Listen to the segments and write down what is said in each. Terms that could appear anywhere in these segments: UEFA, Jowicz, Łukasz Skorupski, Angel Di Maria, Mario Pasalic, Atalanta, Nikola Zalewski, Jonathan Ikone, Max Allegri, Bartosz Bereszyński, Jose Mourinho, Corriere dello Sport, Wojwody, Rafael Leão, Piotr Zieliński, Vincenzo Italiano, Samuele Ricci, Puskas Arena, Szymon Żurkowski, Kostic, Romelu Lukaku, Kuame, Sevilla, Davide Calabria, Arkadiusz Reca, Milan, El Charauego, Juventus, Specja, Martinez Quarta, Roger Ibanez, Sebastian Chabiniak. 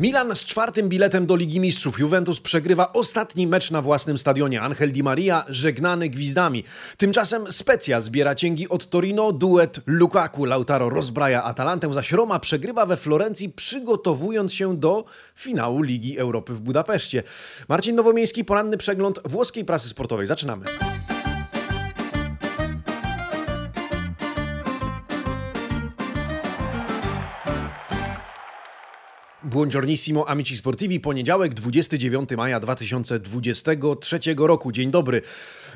Milan z czwartym biletem do Ligi Mistrzów. Juventus przegrywa ostatni mecz na własnym stadionie. Angel Di Maria żegnany gwizdami. Tymczasem Specja zbiera cięgi od Torino. Duet Lukaku. Lautaro rozbraja Atalantę, zaś Roma przegrywa we Florencji, przygotowując się do finału Ligi Europy w Budapeszcie. Marcin Nowomiejski, poranny przegląd włoskiej prasy sportowej. Zaczynamy. Buongiornissimo, amici sportivi, poniedziałek 29 maja 2023 roku. Dzień dobry.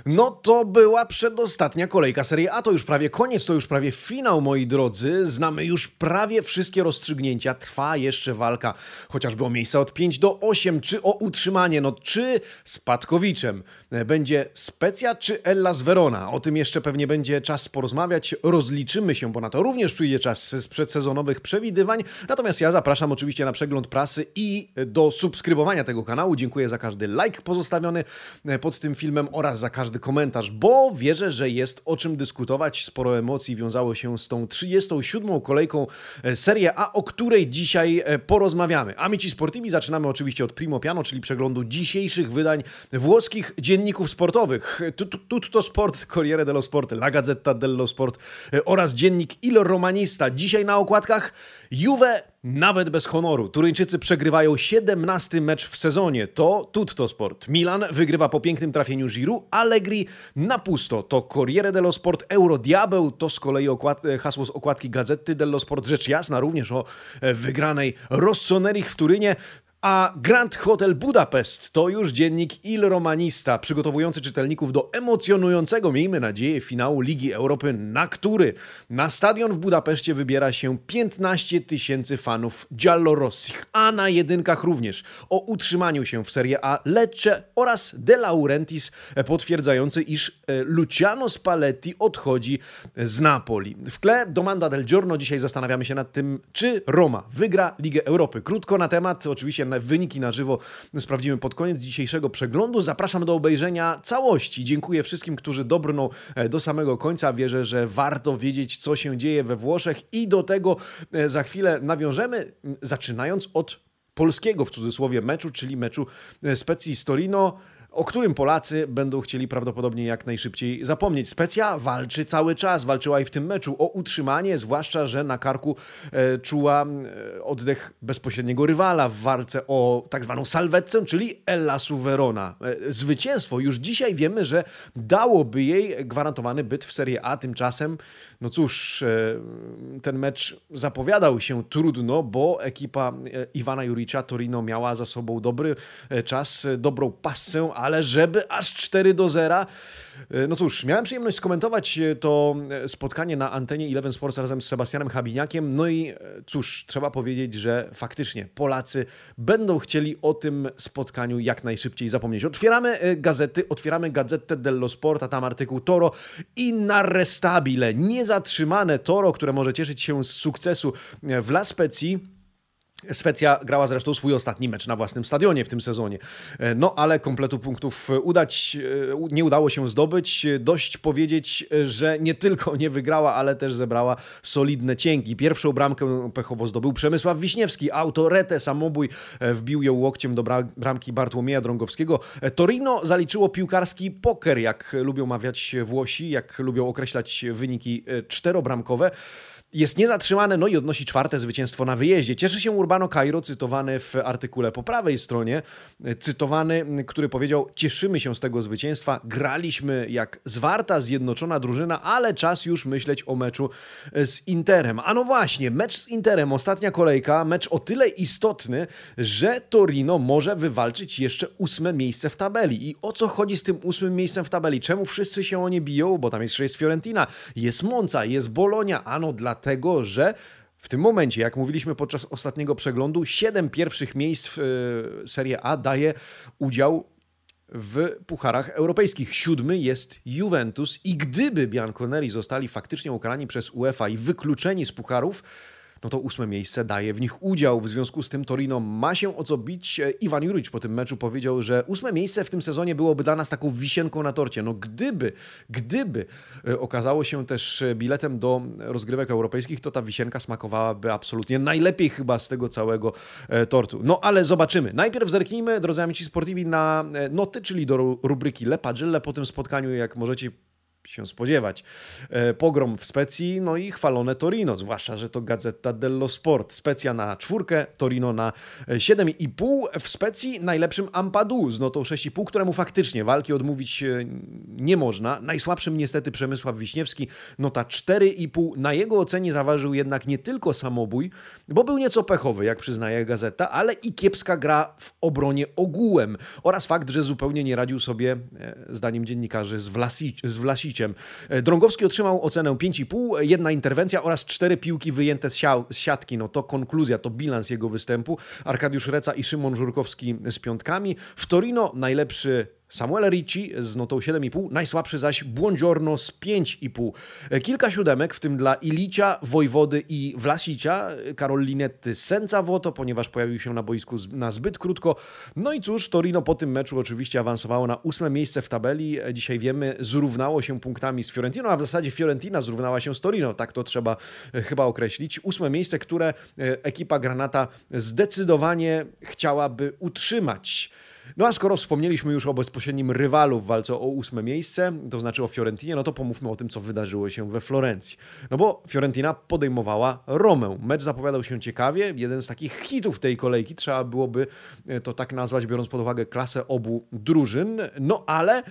No to była przedostatnia kolejka Serie A, to już prawie koniec, to już prawie finał, moi drodzy. Znamy już prawie wszystkie rozstrzygnięcia, trwa jeszcze walka chociażby o miejsca od 5 do 8, czy o utrzymanie, no czy spadkowiczem będzie Specja, czy Hellas Verona. O tym jeszcze pewnie będzie czas porozmawiać, rozliczymy się, bo na to również przyjdzie czas z przedsezonowych przewidywań. Natomiast ja zapraszam oczywiście na przegląd prasy i do subskrybowania tego kanału. Dziękuję za każdy like pozostawiony pod tym filmem oraz za każdy komentarz, bo wierzę, że jest o czym dyskutować. Sporo emocji wiązało się z tą 37. kolejką Serie A, o której dzisiaj porozmawiamy. Amici Sportivi, zaczynamy oczywiście od Primo Piano, czyli przeglądu dzisiejszych wydań włoskich dzienników sportowych. Tutto Sport, Corriere dello Sport, La Gazzetta dello Sport oraz dziennik Il Romanista. Dzisiaj na okładkach Juve nawet bez honoru. Turyńczycy przegrywają 17. mecz w sezonie. To Tutto Sport. Milan wygrywa po pięknym trafieniu Giroud, Allegri na pusto. To Corriere dello Sport. Eurodiabeł to z kolei hasło z okładki Gazety dello Sport. Rzecz jasna również o wygranej Rossoneriach w Turynie. A Grand Hotel Budapest to już dziennik Il Romanista, przygotowujący czytelników do emocjonującego, miejmy nadzieję, finału Ligi Europy, na który na stadion w Budapeszcie wybiera się 15 tysięcy fanów giallorossich, a na jedynkach również o utrzymaniu się w Serie A Lecce oraz De Laurentiis potwierdzający, iż Luciano Spalletti odchodzi z Napoli. W tle Domanda del Giorno, dzisiaj zastanawiamy się nad tym, czy Roma wygra Ligę Europy. Krótko na temat, oczywiście wyniki na żywo sprawdzimy pod koniec dzisiejszego przeglądu. Zapraszam do obejrzenia całości. Dziękuję wszystkim, którzy dobrną do samego końca. Wierzę, że warto wiedzieć, co się dzieje we Włoszech i do tego za chwilę nawiążemy, zaczynając od polskiego, w cudzysłowie, meczu, czyli meczu Specji z Torino, o którym Polacy będą chcieli prawdopodobnie jak najszybciej zapomnieć. Specja walczy cały czas, walczyła i w tym meczu o utrzymanie, zwłaszcza że na karku czuła oddech bezpośredniego rywala w walce o tak zwaną salweccę, czyli Hellasu Verona. Zwycięstwo już dzisiaj wiemy, że dałoby jej gwarantowany byt w Serie A. Tymczasem, no cóż, ten mecz zapowiadał się trudno, bo ekipa Ivana Juricia Torino miała za sobą dobry czas, dobrą passę, ale żeby aż 4-0, no cóż, miałem przyjemność skomentować to spotkanie na antenie Eleven Sports razem z Sebastianem Chabiniakiem, no i cóż, trzeba powiedzieć, że faktycznie Polacy będą chcieli o tym spotkaniu jak najszybciej zapomnieć. Otwieramy Gazetę dello Sport, a tam artykuł Toro inarrestabile, niezatrzymane Toro, które może cieszyć się z sukcesu w La Spezii. Specja grała zresztą swój ostatni mecz na własnym stadionie w tym sezonie. No ale kompletu punktów nie udało się zdobyć. Dość powiedzieć, że nie tylko nie wygrała, ale też zebrała solidne cięgi. Pierwszą bramkę pechowo zdobył Przemysław Wiśniewski. Autoretę, samobój, wbił ją łokciem do bramki Bartłomieja Drągowskiego. Torino zaliczyło piłkarski poker, jak lubią mawiać Włosi, jak lubią określać wyniki czterobramkowe. Jest niezatrzymane, no i odnosi czwarte zwycięstwo na wyjeździe. Cieszy się Urbano Cairo, cytowany w artykule po prawej stronie, który powiedział: cieszymy się z tego zwycięstwa, graliśmy jak zwarta, zjednoczona drużyna, ale czas już myśleć o meczu z Interem. A no właśnie, mecz z Interem, ostatnia kolejka, mecz o tyle istotny, że Torino może wywalczyć jeszcze 8. miejsce w tabeli. I o co chodzi z tym 8. miejscem w tabeli? Czemu wszyscy się o nie biją? Bo tam jeszcze jest Fiorentina, jest Monza, jest Bolonia, a no dlatego, że w tym momencie, jak mówiliśmy podczas ostatniego przeglądu, 7 pierwszych miejsc w Serie A daje udział w pucharach europejskich. 7 jest Juventus i gdyby Bianconeri zostali faktycznie ukarani przez UEFA i wykluczeni z pucharów, no to 8. miejsce daje w nich udział. W związku z tym Torino ma się o co bić. Ivan Jurić po tym meczu powiedział, że 8. miejsce w tym sezonie byłoby dla nas taką wisienką na torcie. No gdyby okazało się też biletem do rozgrywek europejskich, to ta wisienka smakowałaby absolutnie najlepiej chyba z tego całego tortu. No ale zobaczymy. Najpierw zerknijmy, drodzy amici sportivi, na noty, czyli do rubryki Le Pagelle po tym spotkaniu, jak możecie się spodziewać. Pogrom w Specji, no i chwalone Torino, zwłaszcza, że to Gazzetta dello Sport. Specja na 4, Torino na 7,5. W Specji najlepszym Ampadu z notą 6,5, któremu faktycznie walki odmówić nie można. Najsłabszym niestety Przemysław Wiśniewski, nota 4,5. Na jego ocenie zaważył jednak nie tylko samobój, bo był nieco pechowy, jak przyznaje Gazeta, ale i kiepska gra w obronie ogółem oraz fakt, że zupełnie nie radził sobie, zdaniem dziennikarzy, z Vlasiciem. Drągowski otrzymał ocenę 5,5, jedna interwencja oraz 4 piłki wyjęte z siatki. No to konkluzja, to bilans jego występu. Arkadiusz Reca i Szymon Żurkowski z piątkami. W Torino najlepszy Samuele Ricci z notą 7,5, najsłabszy zaś Buongiorno z 5,5. Kilka siódemek, w tym dla Ilicia, Wojwody i Vlasicia, Karolinetti senza voto, ponieważ pojawił się na boisku na zbyt krótko. No i cóż, Torino po tym meczu oczywiście awansowało na 8. miejsce w tabeli. Dzisiaj wiemy, zrównało się punktami z Fiorentiną, a w zasadzie Fiorentina zrównała się z Torino, tak to trzeba chyba określić. 8. miejsce, które ekipa Granata zdecydowanie chciałaby utrzymać. No a skoro wspomnieliśmy już o bezpośrednim rywalu w walce o 8. miejsce, to znaczy o Fiorentinie, no to pomówmy o tym, co wydarzyło się we Florencji. No bo Fiorentina podejmowała Romę. Mecz zapowiadał się ciekawie. Jeden z takich hitów tej kolejki, trzeba byłoby to tak nazwać, biorąc pod uwagę klasę obu drużyn. No ale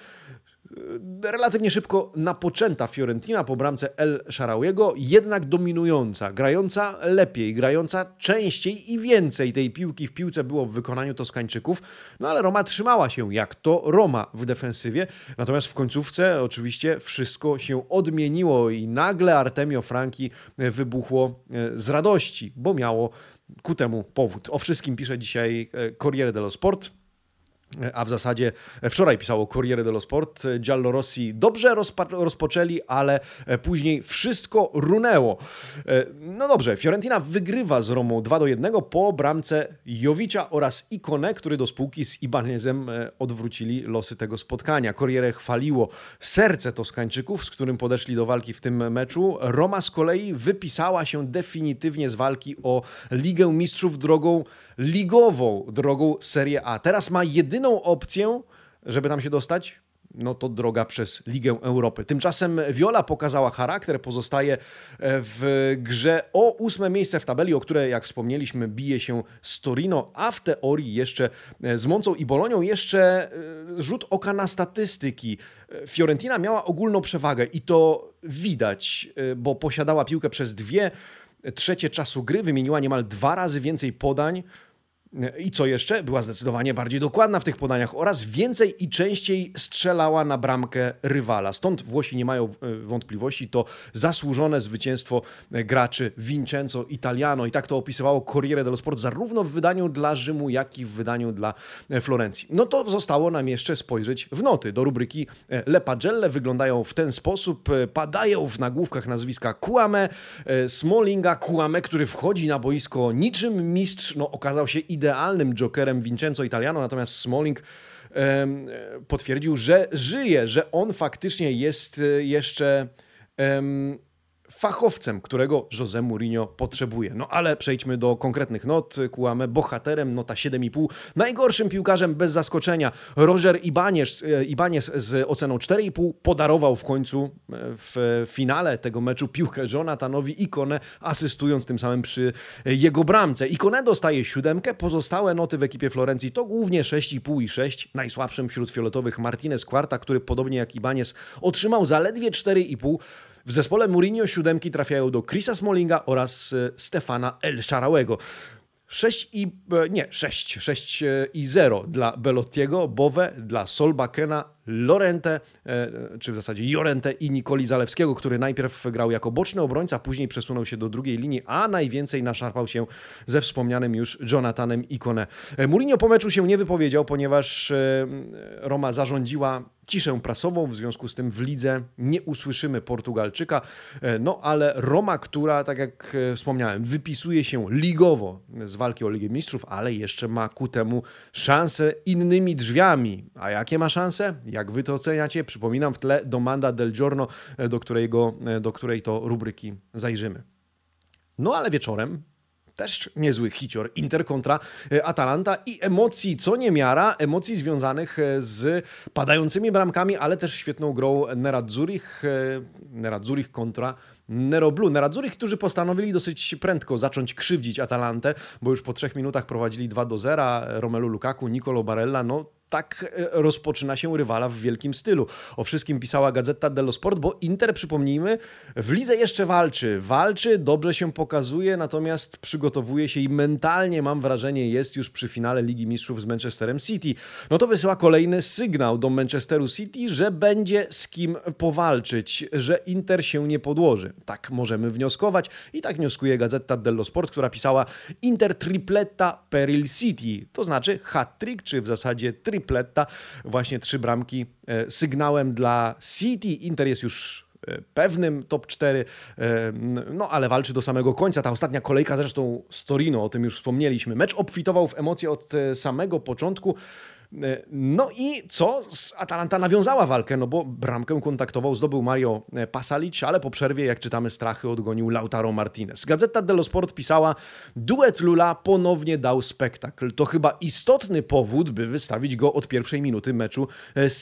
relatywnie szybko napoczęta Fiorentina po bramce El Charauego, jednak dominująca, grająca lepiej, grająca częściej i więcej tej piłki w piłce było w wykonaniu Toskańczyków, no ale Roma trzymała się, jak to Roma, w defensywie, natomiast w końcówce oczywiście wszystko się odmieniło i nagle Artemio Franki wybuchło z radości, bo miało ku temu powód. O wszystkim pisze dzisiaj Corriere dello Sport. A w zasadzie wczoraj pisało Corriere dello Sport. Giallorossi dobrze rozpoczęli, ale później wszystko runęło. No dobrze, Fiorentina wygrywa z Romą 2-1 po bramce Jowicza oraz Ikonę, który do spółki z Ibanezem odwrócili losy tego spotkania. Corriere chwaliło serce Toskańczyków, z którym podeszli do walki w tym meczu. Roma z kolei wypisała się definitywnie z walki o Ligę Mistrzów drogą ligową, drogą Serie A. Teraz ma jedyną opcję, żeby tam się dostać, no to droga przez Ligę Europy. Tymczasem Viola pokazała charakter, pozostaje w grze o 8. miejsce w tabeli, o które, jak wspomnieliśmy, bije się z Torino, a w teorii jeszcze z Moncą i Bolonią. Jeszcze rzut oka na statystyki. Fiorentina miała ogólną przewagę i to widać, bo posiadała piłkę przez 2/3 czasu gry, wymieniła niemal 2 razy więcej podań. I co jeszcze? Była zdecydowanie bardziej dokładna w tych podaniach oraz więcej i częściej strzelała na bramkę rywala. Stąd Włosi nie mają wątpliwości. To zasłużone zwycięstwo graczy Vincenzo Italiano. I tak to opisywało Corriere dello Sport zarówno w wydaniu dla Rzymu, jak i w wydaniu dla Florencji. No to zostało nam jeszcze spojrzeć w noty. Do rubryki Le Pagelle wyglądają w ten sposób. Padają w nagłówkach nazwiska Kuame, Smallinga. Kuame, który wchodzi na boisko niczym mistrz, no okazał się idealnym jokerem Vincenzo Italiano, natomiast Smalling potwierdził, że żyje, że on faktycznie jest jeszcze fachowcem, którego Jose Mourinho potrzebuje. No ale przejdźmy do konkretnych not. Kuame bohaterem, nota 7,5. Najgorszym piłkarzem bez zaskoczenia Roger Ibanez z oceną 4,5 podarował w końcu w finale tego meczu piłkę Jonathanowi Ikonę, asystując tym samym przy jego bramce. Ikonę dostaje 7. Pozostałe noty w ekipie Florencji to głównie 6,5 i 6. Najsłabszym wśród fioletowych Martinez Quarta, który podobnie jak Ibanez otrzymał zaledwie 4,5. W zespole Mourinho 7 trafiają do Chrisa Smallinga oraz Stefana El Charauego. 6,0 dla Belottiego, Bowe, dla Solbakena, Lorente, czy w zasadzie Jorente i Nikoli Zalewskiego, który najpierw grał jako boczny obrońca, później przesunął się do drugiej linii, a najwięcej naszarpał się ze wspomnianym już Jonathanem Iconem. Mourinho po meczu się nie wypowiedział, ponieważ Roma zarządziła ciszę prasową, w związku z tym w lidze nie usłyszymy Portugalczyka, no ale Roma, która, tak jak wspomniałem, wypisuje się ligowo z walki o Ligę Mistrzów, ale jeszcze ma ku temu szansę innymi drzwiami. A jakie ma szanse? Jak wy to oceniacie? Przypominam, w tle Domanda del Giorno, do której to rubryki zajrzymy. No ale wieczorem też niezły hicior. Inter kontra Atalanta i emocji co niemiara, emocji związanych z padającymi bramkami, ale też świetną grą Nerazzurich kontra Neroblu. Nerazzurich, którzy postanowili dosyć prędko zacząć krzywdzić Atalantę, bo już po 3 minutach prowadzili 2-0. Romelu Lukaku, Nicolo Barella, no tak rozpoczyna się rywala w wielkim stylu. O wszystkim pisała Gazzetta dello Sport, bo Inter, przypomnijmy, w lidze jeszcze walczy, dobrze się pokazuje, natomiast przygotowuje się i mentalnie, mam wrażenie, jest już przy finale Ligi Mistrzów z Manchesterem City. No to wysyła kolejny sygnał do Manchesteru City, że będzie z kim powalczyć, że Inter się nie podłoży. Tak możemy wnioskować i tak wnioskuje Gazzetta dello Sport, która pisała Inter tripletta per il City, to znaczy hat-trick, czy w zasadzie tripletta, właśnie 3 bramki sygnałem dla City. Inter jest już pewnym top 4, no ale walczy do samego końca. Ta ostatnia kolejka zresztą z Torino, o tym już wspomnieliśmy. Mecz obfitował w emocje od samego początku. No i co? Atalanta nawiązała walkę, no bo bramkę kontaktową zdobył Mario Pasalic, ale po przerwie, jak czytamy, strachy odgonił Lautaro Martinez. Gazzetta dello Sport pisała, duet Lula ponownie dał spektakl. To chyba istotny powód, by wystawić go od pierwszej minuty meczu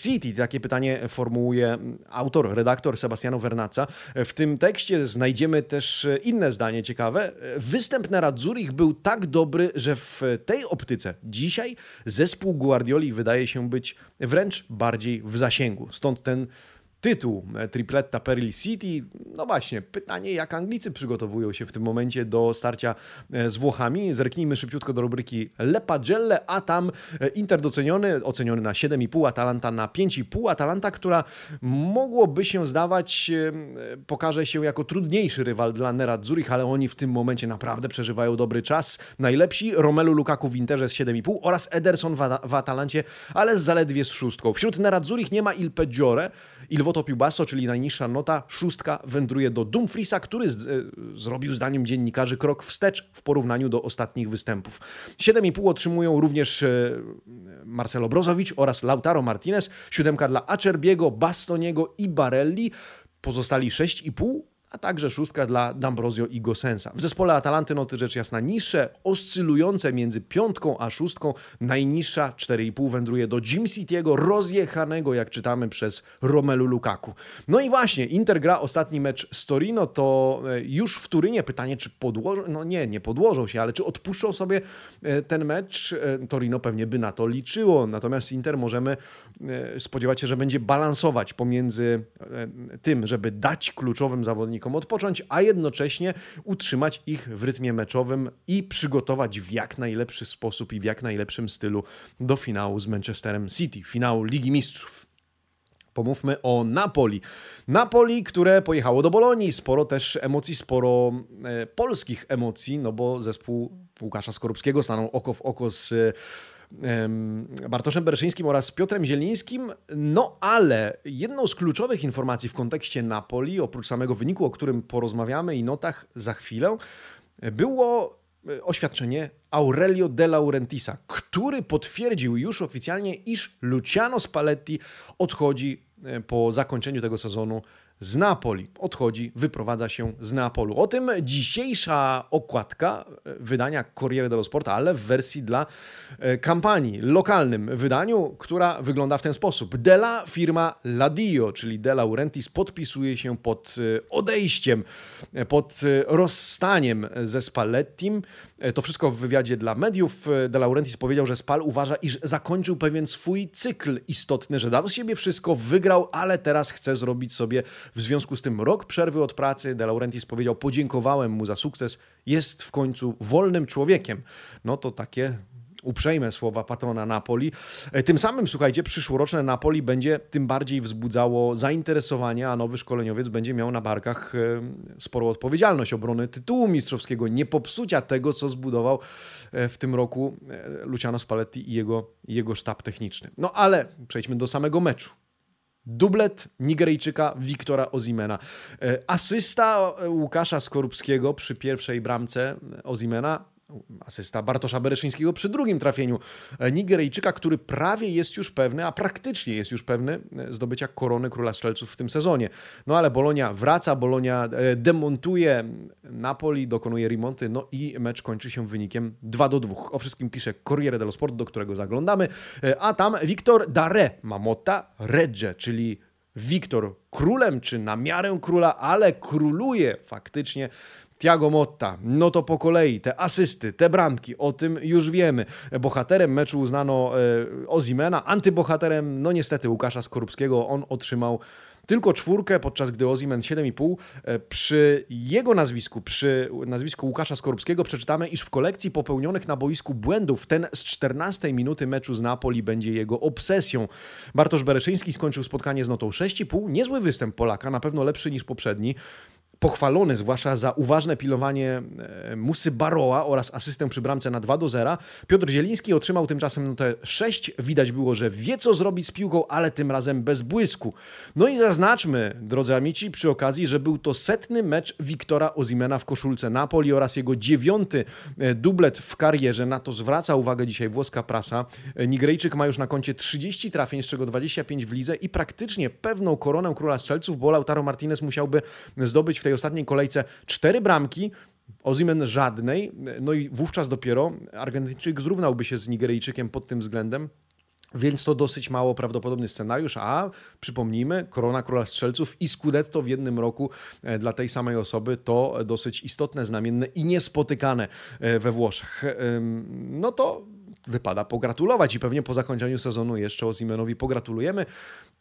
City. Takie pytanie formułuje autor, redaktor Sebastiano Vernazza. W tym tekście znajdziemy też inne zdanie ciekawe. Występ Nerazzurich był tak dobry, że w tej optyce dzisiaj zespół Guardioli wydaje się być wręcz bardziej w zasięgu. Stąd ten tytuł tripletta per il City. No właśnie, pytanie, jak Anglicy przygotowują się w tym momencie do starcia z Włochami. Zerknijmy szybciutko do rubryki Le Pagelle, a tam Inter oceniony na 7,5, Atalanta na 5,5. Atalanta, która mogłoby się zdawać, pokaże się jako trudniejszy rywal dla Nerazzurich, ale oni w tym momencie naprawdę przeżywają dobry czas. Najlepsi Romelu Lukaku w Interze z 7,5 oraz Ederson w Atalancie, ale zaledwie z 6. Wśród Nerazzurich nie ma Il Peggiore, Il to Piubasso, czyli najniższa nota, 6 wędruje do Dumfriesa, który zrobił zdaniem dziennikarzy krok wstecz w porównaniu do ostatnich występów. 7,5 otrzymują również Marcelo Brozović oraz Lautaro Martinez, 7 dla Acerbiego, Bastoniego i Barelli, pozostali 6,5, a także 6 dla D'Ambrosio i Gosensa. W zespole Atalanty noty rzecz jasna niższe, oscylujące między 5 a 6. Najniższa, 4,5, wędruje do Jim City'ego, rozjechanego, jak czytamy, przez Romelu Lukaku. No i właśnie, Inter gra ostatni mecz z Torino, to już w Turynie pytanie, czy podłożą, no nie podłożą się, ale czy odpuszczą sobie ten mecz? Torino pewnie by na to liczyło, natomiast Inter możemy spodziewać się, że będzie balansować pomiędzy tym, żeby dać kluczowym zawodnikom odpocząć, a jednocześnie utrzymać ich w rytmie meczowym i przygotować w jak najlepszy sposób i w jak najlepszym stylu do finału z Manchesterem City, finału Ligi Mistrzów. Pomówmy o Napoli. Napoli, które pojechało do Bolonii, sporo też emocji, sporo polskich emocji, no bo zespół Łukasza Skorupskiego stanął oko w oko z Bartoszem Bereszyńskim oraz Piotrem Zielińskim, no ale jedną z kluczowych informacji w kontekście Napoli, oprócz samego wyniku, o którym porozmawiamy i notach za chwilę, było oświadczenie Aurelio De Laurentisa, który potwierdził już oficjalnie, iż Luciano Spalletti odchodzi po zakończeniu tego sezonu z Napoli. Odchodzi, wyprowadza się z Neapolu. O tym dzisiejsza okładka wydania Corriere dello Sport, ale w wersji dla kampanii, lokalnym wydaniu, która wygląda w ten sposób. Della firma Ladio, czyli De Laurentiis podpisuje się pod odejściem, pod rozstaniem ze Spallettim. To wszystko w wywiadzie dla mediów. De Laurentiis powiedział, że Spal uważa, iż zakończył pewien swój cykl istotny, że dał z siebie wszystko, wygrał, ale teraz chce zrobić sobie w związku z tym rok przerwy od pracy. De Laurentiis powiedział, podziękowałem mu za sukces, jest w końcu wolnym człowiekiem. No to takie uprzejme słowa patrona Napoli. Tym samym, słuchajcie, przyszłoroczne Napoli będzie tym bardziej wzbudzało zainteresowanie, a nowy szkoleniowiec będzie miał na barkach sporą odpowiedzialność obrony tytułu mistrzowskiego, nie popsucia tego, co zbudował w tym roku Luciano Spalletti i jego sztab techniczny. No ale przejdźmy do samego meczu. Dublet Nigeryjczyka Wiktora Osimhena. Asysta Łukasza Skorupskiego przy pierwszej bramce Osimhena. Asysta Bartosza Bereszyńskiego przy drugim trafieniu Nigeryjczyka, który prawie jest już pewny, a praktycznie jest już pewny zdobycia korony Króla Strzelców w tym sezonie. No ale Bolonia wraca, Bolonia demontuje Napoli, dokonuje remonty, no i mecz kończy się wynikiem 2-2. O wszystkim pisze Corriere dello Sport, do którego zaglądamy, a tam Victor da Re Mamotta Regge, czyli Wiktor królem, czy na miarę króla, ale króluje faktycznie Thiago Motta. No to po kolei te asysty, te bramki, o tym już wiemy. Bohaterem meczu uznano Osimhena, antybohaterem, no niestety, Łukasza Skorupskiego. On otrzymał tylko 4, podczas gdy Osimhen 7,5. Przy jego nazwisku, przy nazwisku Łukasza Skorupskiego przeczytamy, iż w kolekcji popełnionych na boisku błędów ten z 14 minuty meczu z Napoli będzie jego obsesją. Bartosz Bereszyński skończył spotkanie z notą 6,5. Niezły występ Polaka, na pewno lepszy niż poprzedni. Pochwalony zwłaszcza za uważne pilowanie Musy Baroła oraz asystę przy bramce na 2-0. Piotr Zieliński otrzymał tymczasem notę 6. Widać było, że wie co zrobić z piłką, ale tym razem bez błysku. No i zaznaczmy, drodzy amici, przy okazji, że był to 100. mecz Wiktora Osimhena w koszulce Napoli oraz jego 9. dublet w karierze. Na to zwraca uwagę dzisiaj włoska prasa. Nigeryjczyk ma już na koncie 30 trafień, z czego 25 w lidze i praktycznie pewną koronę Króla Strzelców, bo Lautaro Martinez musiałby zdobyć w tej ostatniej kolejce 4 bramki, Osimhen żadnej, no i wówczas dopiero Argentyńczyk zrównałby się z Nigeryjczykiem pod tym względem, więc to dosyć mało prawdopodobny scenariusz, a przypomnijmy, korona Króla Strzelców i Scudetto w jednym roku dla tej samej osoby to dosyć istotne, znamienne i niespotykane we Włoszech. No to wypada pogratulować i pewnie po zakończeniu sezonu jeszcze Osimhenowi pogratulujemy.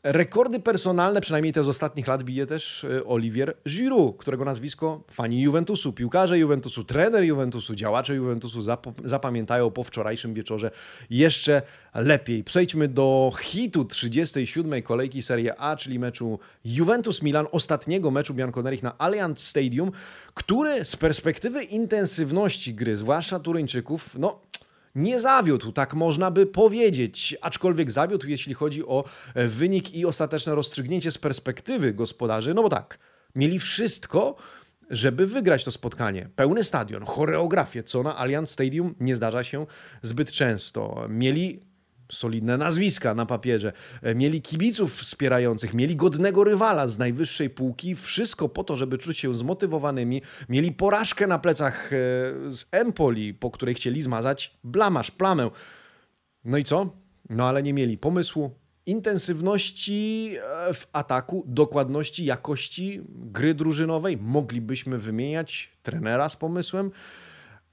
Rekordy personalne, przynajmniej te z ostatnich lat, bije też Olivier Giroud, którego nazwisko fani Juventusu, piłkarze Juventusu, trener Juventusu, działacze Juventusu zapamiętają po wczorajszym wieczorze jeszcze lepiej. Przejdźmy do hitu 37. kolejki Serie A, czyli meczu Juventus-Milan, ostatniego meczu bianconerich na Allianz Stadium, który z perspektywy intensywności gry, zwłaszcza Turyńczyków, no nie zawiódł, tak można by powiedzieć, aczkolwiek zawiódł, jeśli chodzi o wynik i ostateczne rozstrzygnięcie z perspektywy gospodarzy, no bo tak, mieli wszystko, żeby wygrać to spotkanie. Pełny stadion, choreografię, co na Allianz Stadium nie zdarza się zbyt często. Mieli solidne nazwiska na papierze, mieli kibiców wspierających, mieli godnego rywala z najwyższej półki, wszystko po to, żeby czuć się zmotywowanymi, mieli porażkę na plecach z Empoli, po której chcieli zmazać blamaż, plamę. No i co? No ale nie mieli pomysłu, intensywności w ataku, dokładności, jakości gry drużynowej. Moglibyśmy wymieniać trenera z pomysłem.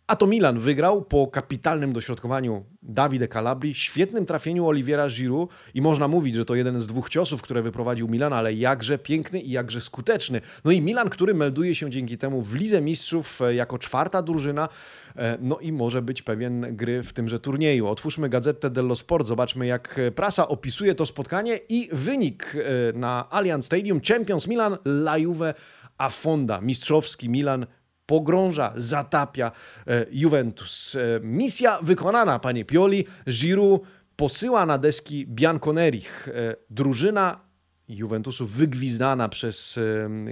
A to Milan wygrał po kapitalnym dośrodkowaniu Davide Calabrii, świetnym trafieniu Oliviera Giroud i można mówić, że to jeden z 2 ciosów, które wyprowadził Milan, ale jakże piękny i jakże skuteczny. No i Milan, który melduje się dzięki temu w Lidze Mistrzów jako 4. drużyna, no i może być pewien gry w tymże turnieju. Otwórzmy Gazetę dello Sport, zobaczmy jak prasa opisuje to spotkanie i wynik na Allianz Stadium. Champions Milan, la Juve a fonda. Mistrzowski Milan pogrąża, zatapia Juventus. Misja wykonana, panie Pioli. Giroud posyła na deski bianconerich. Drużyna Juventusu wygwizdana przez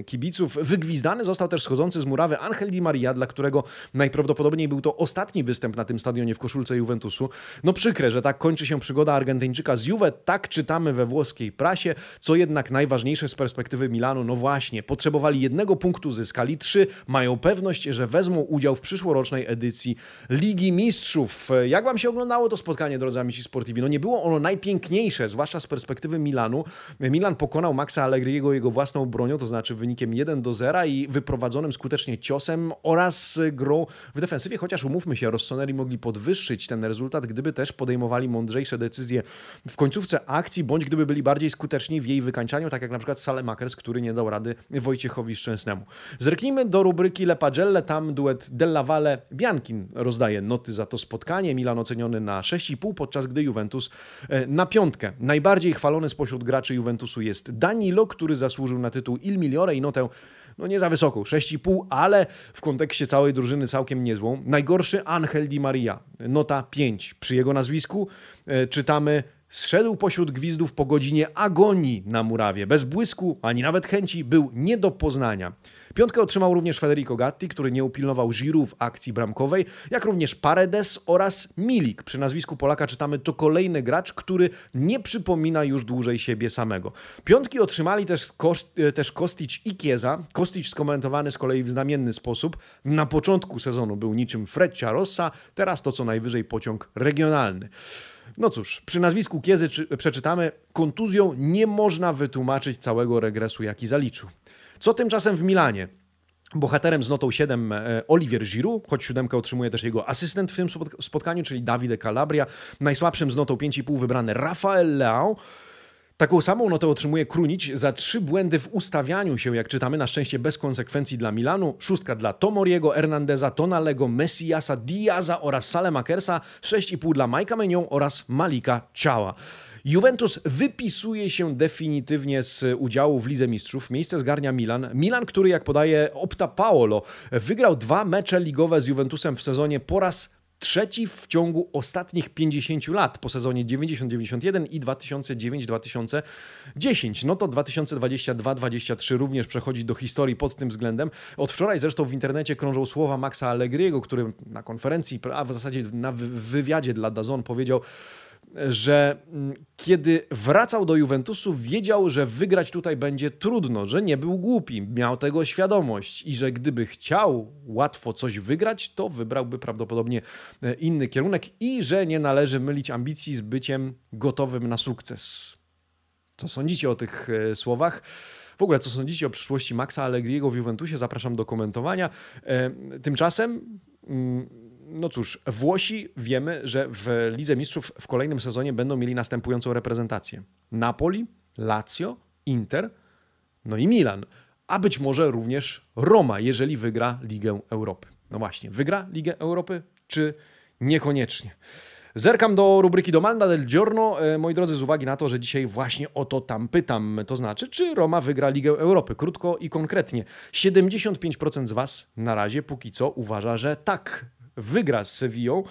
kibiców. Wygwizdany został też schodzący z murawy Angel Di Maria, dla którego najprawdopodobniej był to ostatni występ na tym stadionie w koszulce Juventusu. No przykre, że tak kończy się przygoda Argentyńczyka z Juve, tak czytamy we włoskiej prasie, co jednak najważniejsze z perspektywy Milanu, no właśnie, potrzebowali 1 punktu, zyskali 3, mają pewność, że wezmą udział w przyszłorocznej edycji Ligi Mistrzów. Jak wam się oglądało to spotkanie, drodzy amici sportivi? No nie było ono najpiękniejsze, zwłaszcza z perspektywy Milanu. Milan pokonał Maxa Allegriego jego własną bronią, to znaczy wynikiem 1-0 i wyprowadzonym skutecznie ciosem oraz grą w defensywie, chociaż umówmy się, Rossoneri mogli podwyższyć ten rezultat, gdyby też podejmowali mądrzejsze decyzje w końcówce akcji, bądź gdyby byli bardziej skuteczni w jej wykańczaniu, tak jak na przykład Salemakers, który nie dał rady Wojciechowi Szczęsnemu. Zerknijmy do rubryki Le Pagelle, tam duet Della Valle Biankin rozdaje noty za to spotkanie, Milan oceniony na 6,5, podczas gdy Juventus na 5. Najbardziej chwalony spośród graczy Juventusu jest Danilo, który zasłużył na tytuł Il Migliore i notę, no nie za wysoką, 6,5, ale w kontekście całej drużyny całkiem niezłą. Najgorszy Angel Di Maria, nota 5. Przy jego nazwisku czytamy Zszedł pośród gwizdów po godzinie agonii na murawie. Bez błysku, ani nawet chęci, był nie do poznania. Piątkę otrzymał również Federico Gatti, który nie upilnował Giroud w akcji bramkowej, jak również Paredes oraz Milik. Przy nazwisku Polaka czytamy: to kolejny gracz, który nie przypomina już dłużej siebie samego. Piątki otrzymali też Kostic i Chiesa. Kostic skomentowany z kolei w znamienny sposób. Na początku sezonu był niczym Freccia Rossa, teraz to co najwyżej pociąg regionalny. No cóż, przy nazwisku Chiesy przeczytamy: kontuzją nie można wytłumaczyć całego regresu, jaki zaliczył. Co tymczasem w Milanie? Bohaterem z notą 7 Olivier Giroud, choć siódemkę otrzymuje też jego asystent w tym spotkaniu, czyli Davide Calabria. Najsłabszym z notą 5,5 wybrany Rafael Leão. Taką samą notę otrzymuje Krunić za 3 błędy w ustawianiu się, jak czytamy, na szczęście bez konsekwencji dla Milanu. 6 dla Tomoriego, Hernandeza, Tonalego, Messiasa, Diaza oraz Salemakersa. 6,5 dla Majka Menion oraz Malika Ciała. Juventus wypisuje się definitywnie z udziału w Lidze Mistrzów. Miejsce zgarnia Milan. Milan, który, jak podaje Opta Paolo, wygrał 2 mecze ligowe z Juventusem w sezonie po raz 3. w ciągu ostatnich 50 lat, po sezonie 90-91 i 2009-2010. No to 2022-23 również przechodzi do historii pod tym względem. Od wczoraj zresztą w internecie krążą słowa Maxa Allegriego, który na konferencji, a w zasadzie na wywiadzie dla DAZN powiedział, że kiedy wracał do Juventusu, wiedział, że wygrać tutaj będzie trudno, że nie był głupi, miał tego świadomość i że gdyby chciał łatwo coś wygrać, to wybrałby prawdopodobnie inny kierunek i że nie należy mylić ambicji z byciem gotowym na sukces. Co sądzicie o tych słowach? W ogóle co sądzicie o przyszłości Maxa Allegriego w Juventusie? Zapraszam do komentowania. Tymczasem... No cóż, Włosi wiemy, że w Lidze Mistrzów w kolejnym sezonie będą mieli następującą reprezentację: Napoli, Lazio, Inter, no i Milan, a być może również Roma, jeżeli wygra Ligę Europy. No właśnie, wygra Ligę Europy czy niekoniecznie? Zerkam do rubryki Domanda del Giorno, moi drodzy, z uwagi na to, że dzisiaj właśnie o to tam pytam, to znaczy, czy Roma wygra Ligę Europy? Krótko i konkretnie. 75% z Was na razie póki co uważa, że tak, wygra z Sevillą,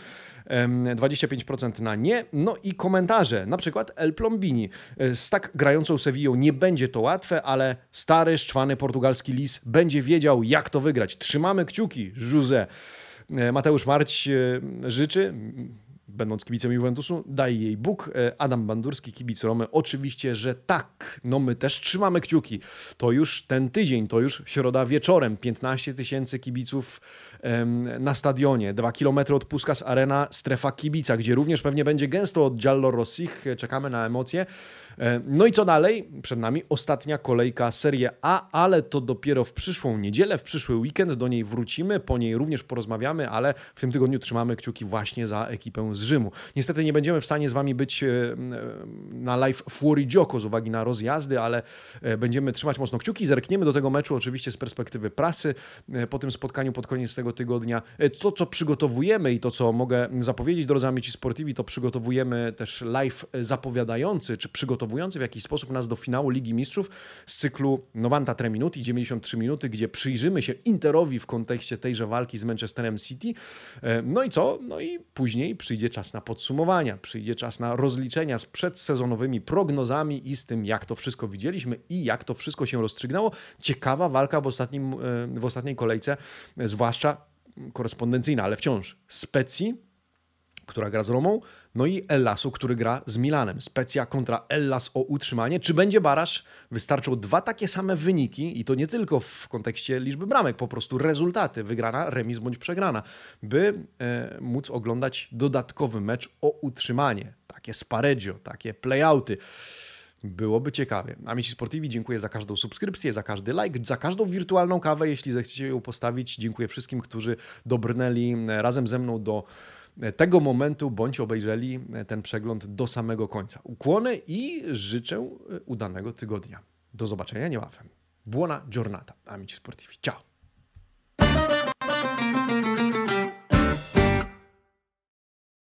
25% na nie. No i komentarze, na przykład El Plombini: z tak grającą Sevillą nie będzie to łatwe, ale stary, szczwany portugalski lis będzie wiedział, jak to wygrać. Trzymamy kciuki, José. Mateusz Marć życzy, będąc kibicem Juventusu, daj jej Bóg. Adam Bandurski, kibic Romy: oczywiście, że tak. No my też trzymamy kciuki. To już ten tydzień, to już środa wieczorem. 15 000 kibiców na stadionie. 2 kilometry od Puskas Arena strefa kibica, gdzie również pewnie będzie gęsto od giallorossich. Czekamy na emocje. No i co dalej? Przed nami ostatnia kolejka Serie A, ale to dopiero w przyszłą niedzielę, w przyszły weekend. Do niej wrócimy, po niej również porozmawiamy, ale w tym tygodniu trzymamy kciuki właśnie za ekipę z Rzymu. Niestety nie będziemy w stanie z Wami być na live Fuorigioco z uwagi na rozjazdy, ale będziemy trzymać mocno kciuki. Zerkniemy do tego meczu oczywiście z perspektywy prasy po tym spotkaniu pod koniec tego tygodnia. To, co przygotowujemy i to, co mogę zapowiedzieć, drodzy amici sportivi, to przygotowujemy też live zapowiadający, czy przygotowujący w jakiś sposób nas do finału Ligi Mistrzów z cyklu 93 minuty i 93 minuty, gdzie przyjrzymy się Interowi w kontekście tejże walki z Manchesterem City. No i co? No i później przyjdzie czas na podsumowania, przyjdzie czas na rozliczenia z przedsezonowymi prognozami i z tym, jak to wszystko widzieliśmy i jak to wszystko się rozstrzygnęło. Ciekawa walka w ostatniej kolejce, zwłaszcza korespondencyjna, ale wciąż Specji, która gra z Romą, no i Ellasu, który gra z Milanem. Specja kontra Ellas o utrzymanie. Czy będzie baraż? Wystarczą 2 takie same wyniki i to nie tylko w kontekście liczby bramek, po prostu rezultaty, wygrana, remis bądź przegrana, by móc oglądać dodatkowy mecz o utrzymanie. Takie spareggio, takie playouty. Byłoby ciekawie. Amici Sportivi, dziękuję za każdą subskrypcję, za każdy like, za każdą wirtualną kawę, jeśli zechciecie ją postawić. Dziękuję wszystkim, którzy dobrnęli razem ze mną do tego momentu, bądź obejrzeli ten przegląd do samego końca. Ukłony i życzę udanego tygodnia. Do zobaczenia niebawem. Buona giornata, amici sportivi. Ciao!